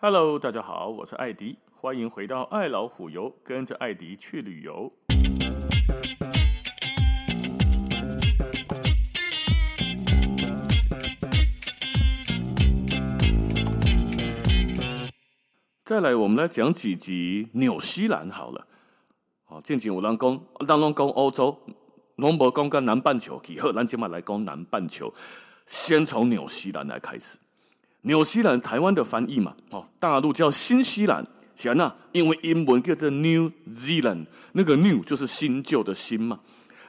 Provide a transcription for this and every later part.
Hello， 大家好，我是艾迪，欢迎回到爱老虎游，跟着艾迪去旅游。再来，我们来讲几集纽西兰好了。好，之前有人讲，咱拢讲欧洲，拢无讲到南半球去，好，咱今嘛来讲南半球，先从纽西兰来开始。纽西兰台湾的翻译嘛，大陆叫新西兰，是怎样？因为英文叫做 New Zealand， 那个 New 就是新旧的新嘛。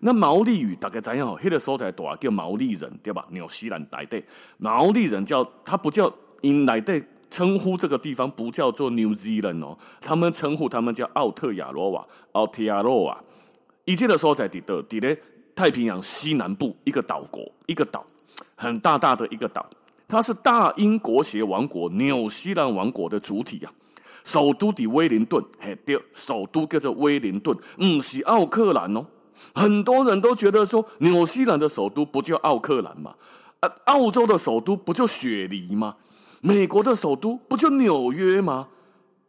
那毛利语大家知道，那个所在大叫毛利人，对吧？纽西兰来的毛利人叫，他不叫因来的称呼这个地方不叫做 New Zealand 哦，他们称呼他们叫奥特亚罗瓦 （Aotearoa）。以前的所在地的，在太平洋西南部一个岛国，一个岛，很大大的一个岛。它是大英国协王国纽西兰王国的主体啊，首都在威灵顿，对，首都叫做威灵顿，不是奥克兰哦。很多人都觉得说，纽西兰的首都不叫奥克兰嘛，澳洲的首都不就雪梨吗？美国的首都不就纽约吗？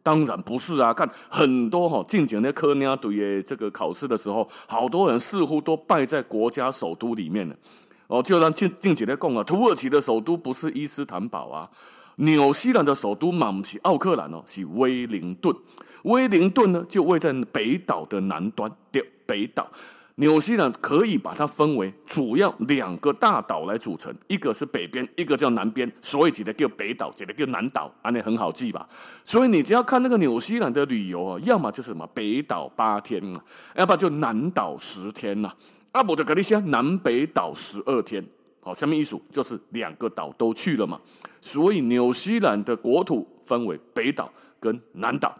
当然不是啊！看很多近几年科研队这个考试的时候，好多人似乎都败在国家首都里面了。就让近几年讲啊，土耳其的首都不是伊斯坦堡啊，纽西兰的首都嘛不是奥克兰哦，是威灵顿。威灵顿呢，就位在北岛的南端，对，北岛。纽西兰可以把它分为主要两个大岛来组成，一个是北边，一个叫南边，所以一个叫北岛，一个叫南岛，这样很好记吧？所以你只要看那个纽西兰的旅游啊，要么就是什么北岛8天啊，要不然就南岛10天啊。啊，我就跟你讲，南北岛12天，好，什么意思？就是两个岛都去了嘛。所以纽西兰的国土分为北岛跟南岛。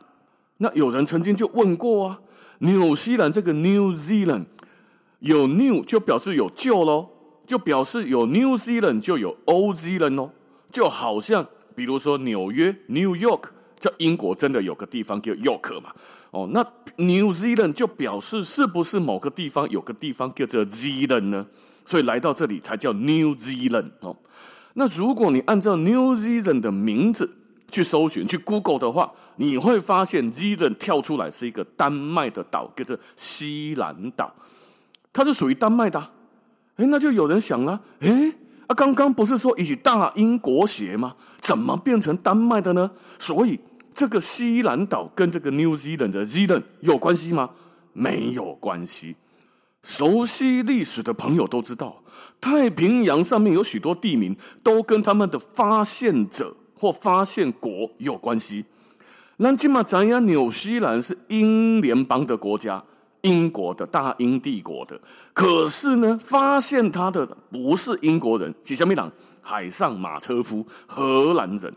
那有人曾经就问过啊，纽西兰这个 New Zealand 有 New 就表示有旧咯，就表示有 New Zealand 就有 Old Zealand 咯，就好像比如说纽约 New York， 叫英国真的有个地方叫 York 嘛。那 New Zealand 就表示是不是某个地方有个地方叫做 Zealand 呢？所以来到这里才叫 New Zealand。那如果你按照 New Zealand 的名字去搜寻，去 Google 的话，你会发现 Zealand 跳出来是一个丹麦的岛，叫做西兰岛，它是属于丹麦的啊。那就有人想了，刚刚不是说以大英国协吗？怎么变成丹麦的呢？所以这个西兰岛跟这个 New Zealand 的 Zealand 有关系吗？没有关系。熟悉历史的朋友都知道，太平洋上面有许多地名都跟他们的发现者或发现国有关系。我们现在知道纽西兰是英联邦的国家，英国的，大英帝国的，可是呢，发现它的不是英国人，是什么人？海上马车夫，荷兰人。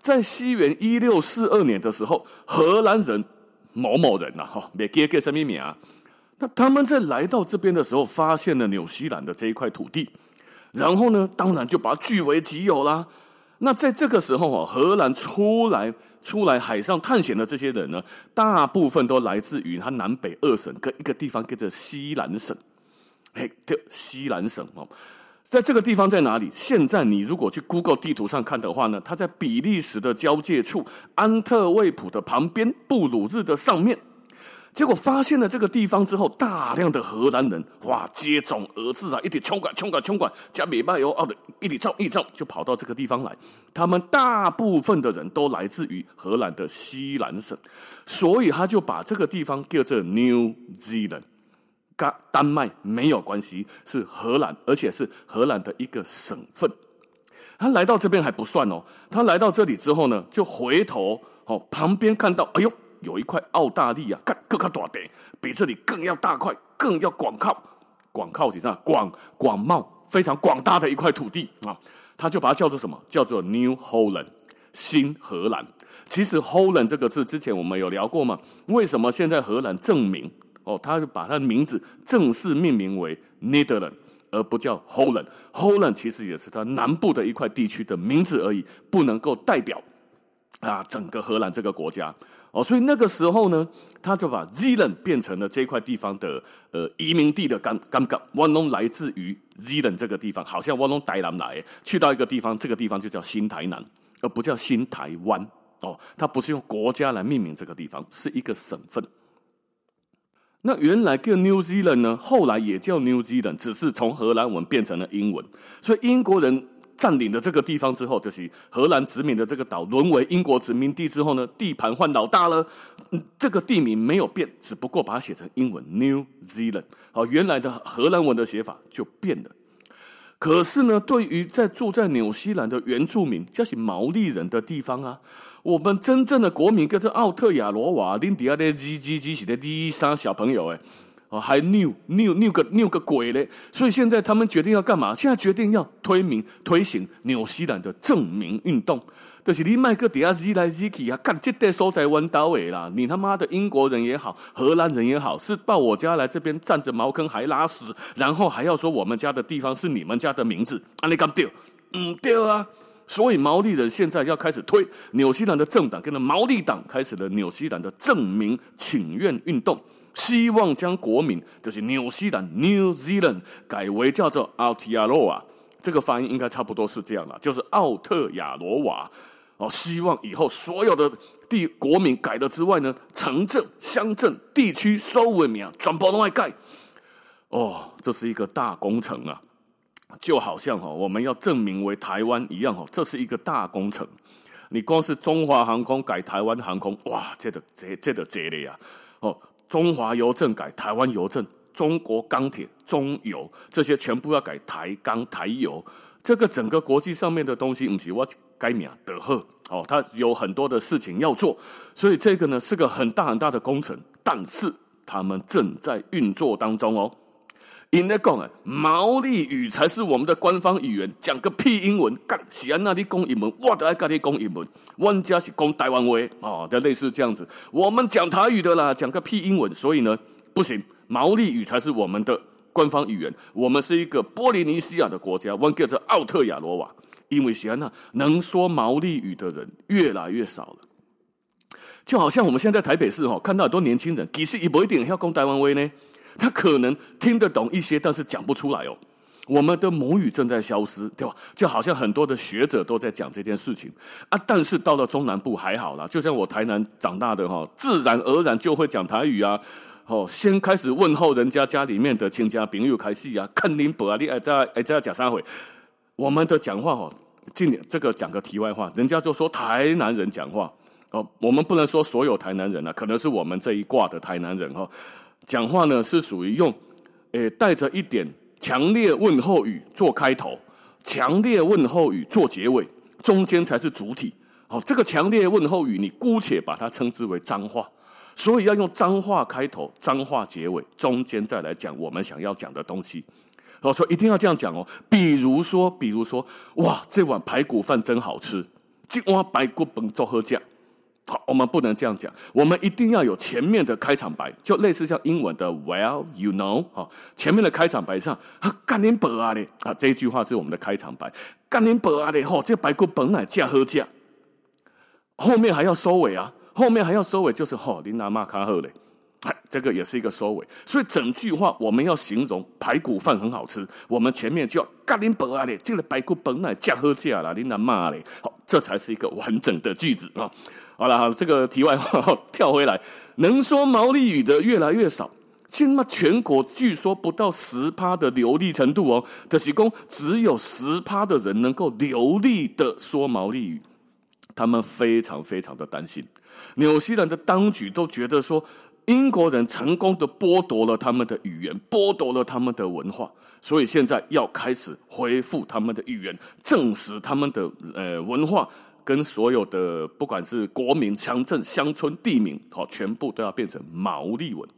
在西元1642年的时候，荷兰人某某人没记得叫什么名啊。那他们在来到这边的时候，发现了纽西兰的这一块土地，然后呢，当然就把它据为己有啦。那在这个时候，荷兰出来海上探险的这些人呢，大部分都来自于他南北2省跟一个地方叫做西兰省。对，西兰省。在这个地方在哪里？现在你如果去 Google 地图上看的话呢，它在比利时的交界处，安特卫普的旁边，布鲁日的上面。结果发现了这个地方之后，大量的荷兰人接踵而至啊，一直冲过，加美麦欧奥的一直就跑到这个地方来。他们大部分的人都来自于荷兰的西兰省，所以他就把这个地方叫做 New Zealand。跟丹麦没有关系，是荷兰，而且是荷兰的一个省份。他来到这边还不算哦，他来到这里之后呢，就回头旁边看到，哎呦，有一块澳大利亚，更大块，比这里更要大块，更要广袤是啥？广袤，非常广大的一块土地啊，他就把它叫做什么？叫做 New Holland， 新荷兰。其实 Holland 这个字之前我们有聊过嘛？为什么现在荷兰证明？他就把他的名字正式命名为 Netherlands， 而不叫 Holland。Holland 其实也是他南部的一块地区的名字而已，不能够代表整个荷兰这个国家。所以那个时候呢，他就把 Zeeland 变成了这块地方的移民地的感觉。我都来自于 Zeeland 这个地方，好像我都台南来的，去到一个地方，这个地方就叫新台南，而不叫新台湾。哦，它不是用国家来命名这个地方，是一个省份。那原来叫 New Zealand 呢，后来也叫 New Zealand， 只是从荷兰文变成了英文。所以英国人占领了这个地方之后，就是荷兰殖民的这个岛沦为英国殖民地之后呢，地盘换老大了，这个地名没有变，只不过把它写成英文 New Zealand， 好，原来的荷兰文的写法就变了。可是呢，对于在住在纽西兰的原住民，这是毛利人的地方啊，我们真正的国民叫做奥特亚罗瓦，你在那里是在第三小朋友耶，还 new 个鬼嘞！所以现在他们决定要干嘛？现在决定要推行纽西兰的证明运动，就是你卖个底下 Z 来 Z 去啊，干这代收在弯刀诶啦！你他妈的英国人也好，荷兰人也好，是到我家来这边站着茅坑还拉屎，然后还要说我们家的地方是你们家的名字，啊你敢对？嗯对啊！所以毛利人现在要开始推纽西兰的政党，跟着毛利党开始了纽西兰的证明请愿运动。希望将国名就是纽西兰 New Zealand 改为叫做 Aotearoa， 这个发音应该差不多是这样啦，就是奥特亚罗瓦、哦、希望以后所有的国名改了之外呢，城镇、乡镇、地区、收尾名全部都要改哦，这是一个大工程啊，就好像、哦、我们要证明为台湾一样、哦、这是一个大工程。你光是中华航空改台湾航空，哇，这就多了啊、哦，中华邮政改台湾邮政，中国钢铁、中油，这些全部要改台钢、台油。这个整个国际上面的东西，不是我改名就好、哦、它有很多的事情要做，所以这个呢是个很大很大的工程，但是他们正在运作当中哦。他们在说毛利语才是我们的官方语言，讲个屁英文，干是安那你讲英文，我就要跟你讲英文，我们家是讲台湾话、哦、就类似这样子，我们讲台语的啦，讲个屁英文，所以呢不行，毛利语才是我们的官方语言，我们是一个波利尼西亚的国家，我们叫做奥特亚罗瓦，因为是安那能说毛利语的人越来越少了。就好像我们现在台北市、哦、看到很多年轻人，其实他不一定要讲台湾话呢，他可能听得懂一些，但是讲不出来哦。我们的母语正在消失，对吧？就好像很多的学者都在讲这件事情啊。但是到了中南部还好啦，就像我台南长大的哈、哦，自然而然就会讲台语啊。哦，先开始问候人家家里面的亲家朋友开始啊，看林伯啊，你在讲啥会？我们的讲话哦，今年这个讲个题外话，人家就说台南人讲话哦，我们不能说所有台南人啊，可能是我们这一挂的台南人哦。讲话呢是属于用，带着一点强烈问候语做开头，强烈问候语做结尾，中间才是主体。好、哦，这个强烈问候语你姑且把它称之为脏话，所以要用脏话开头，脏话结尾，中间再来讲我们想要讲的东西。我、哦、说一定要这样讲哦，比如说，哇，这碗排骨饭真好吃，这碗排骨饭做好吃。好，我们不能这样讲，我们一定要有前面的开场白，就类似像英文的 Well, you know， 前面的开场白上干你伯啊咧，这一句话是我们的开场白，干你伯啊咧，这排骨饭来吃好吃，后面还要收尾啊，就是你阿嬷较好咧，这个也是一个收尾，所以整句话我们要形容排骨饭很好吃，我们前面就要干你伯啊咧，这个排骨饭来吃好吃啦，你阿嬷咧，这才是一个完整的句子啊。好了，这个题外话跳回来，能说毛利语的越来越少，现在全国据说不到 10% 的流利程度哦，就是说只有 10% 的人能够流利的说毛利语，他们非常非常的担心，纽西兰的当局都觉得说英国人成功的剥夺了他们的语言，剥夺了他们的文化，所以现在要开始恢复他们的语言，证实他们的文化，跟所有的不管是国民、乡镇、乡村、地名，全部都要变成毛利文，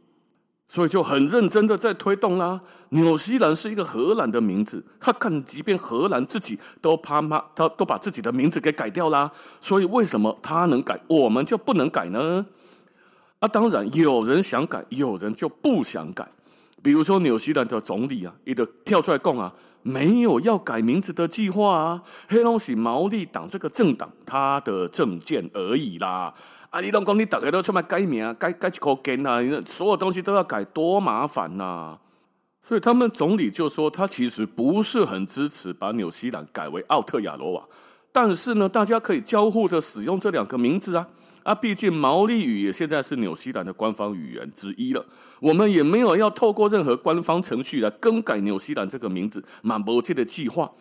所以就很认真的在推动啦。纽西兰是一个荷兰的名字，他看即便荷兰自己都把自己的名字给改掉啦，所以为什么他能改，我们就不能改呢？啊，当然有人想改，有人就不想改。比如说纽西兰的总理啊，他就跳出来讲啊，没有要改名字的计划啊，那都是毛利党这个政党他的政见而已啦。啊，你都说你大家都出来改名，改一口根啊，所有东西都要改，多麻烦啊。所以他们总理就说，他其实不是很支持把纽西兰改为奥特亚罗瓦，但是呢，大家可以交互着使用这两个名字啊。啊，毕竟毛利语也现在是纽西兰的官方语言之一了，我们也没有要透过任何官方程序来更改纽西兰这个名字蛮不切的计划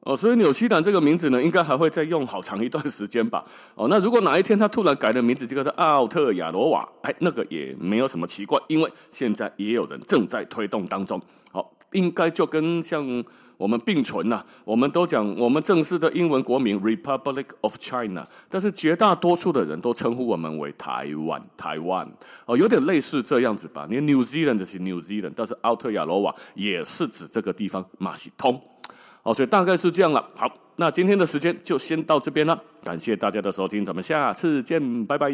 哦，所以纽西兰这个名字呢，应该还会再用好长一段时间吧。哦，那如果哪一天他突然改了名字，这个是奥特亚罗瓦，哎，那个也没有什么奇怪，因为现在也有人正在推动当中。好，应该就跟像我们并存啊，我们都讲我们正式的英文国名 Republic of China， 但是绝大多数的人都称呼我们为台湾哦，有点类似这样子吧。你 New Zealand 是 New Zealand， 但是奥特亚罗瓦也是指这个地方马西通。好，所以大概是这样了。好，那今天的时间就先到这边了，感谢大家的收听，咱们下次见，拜拜。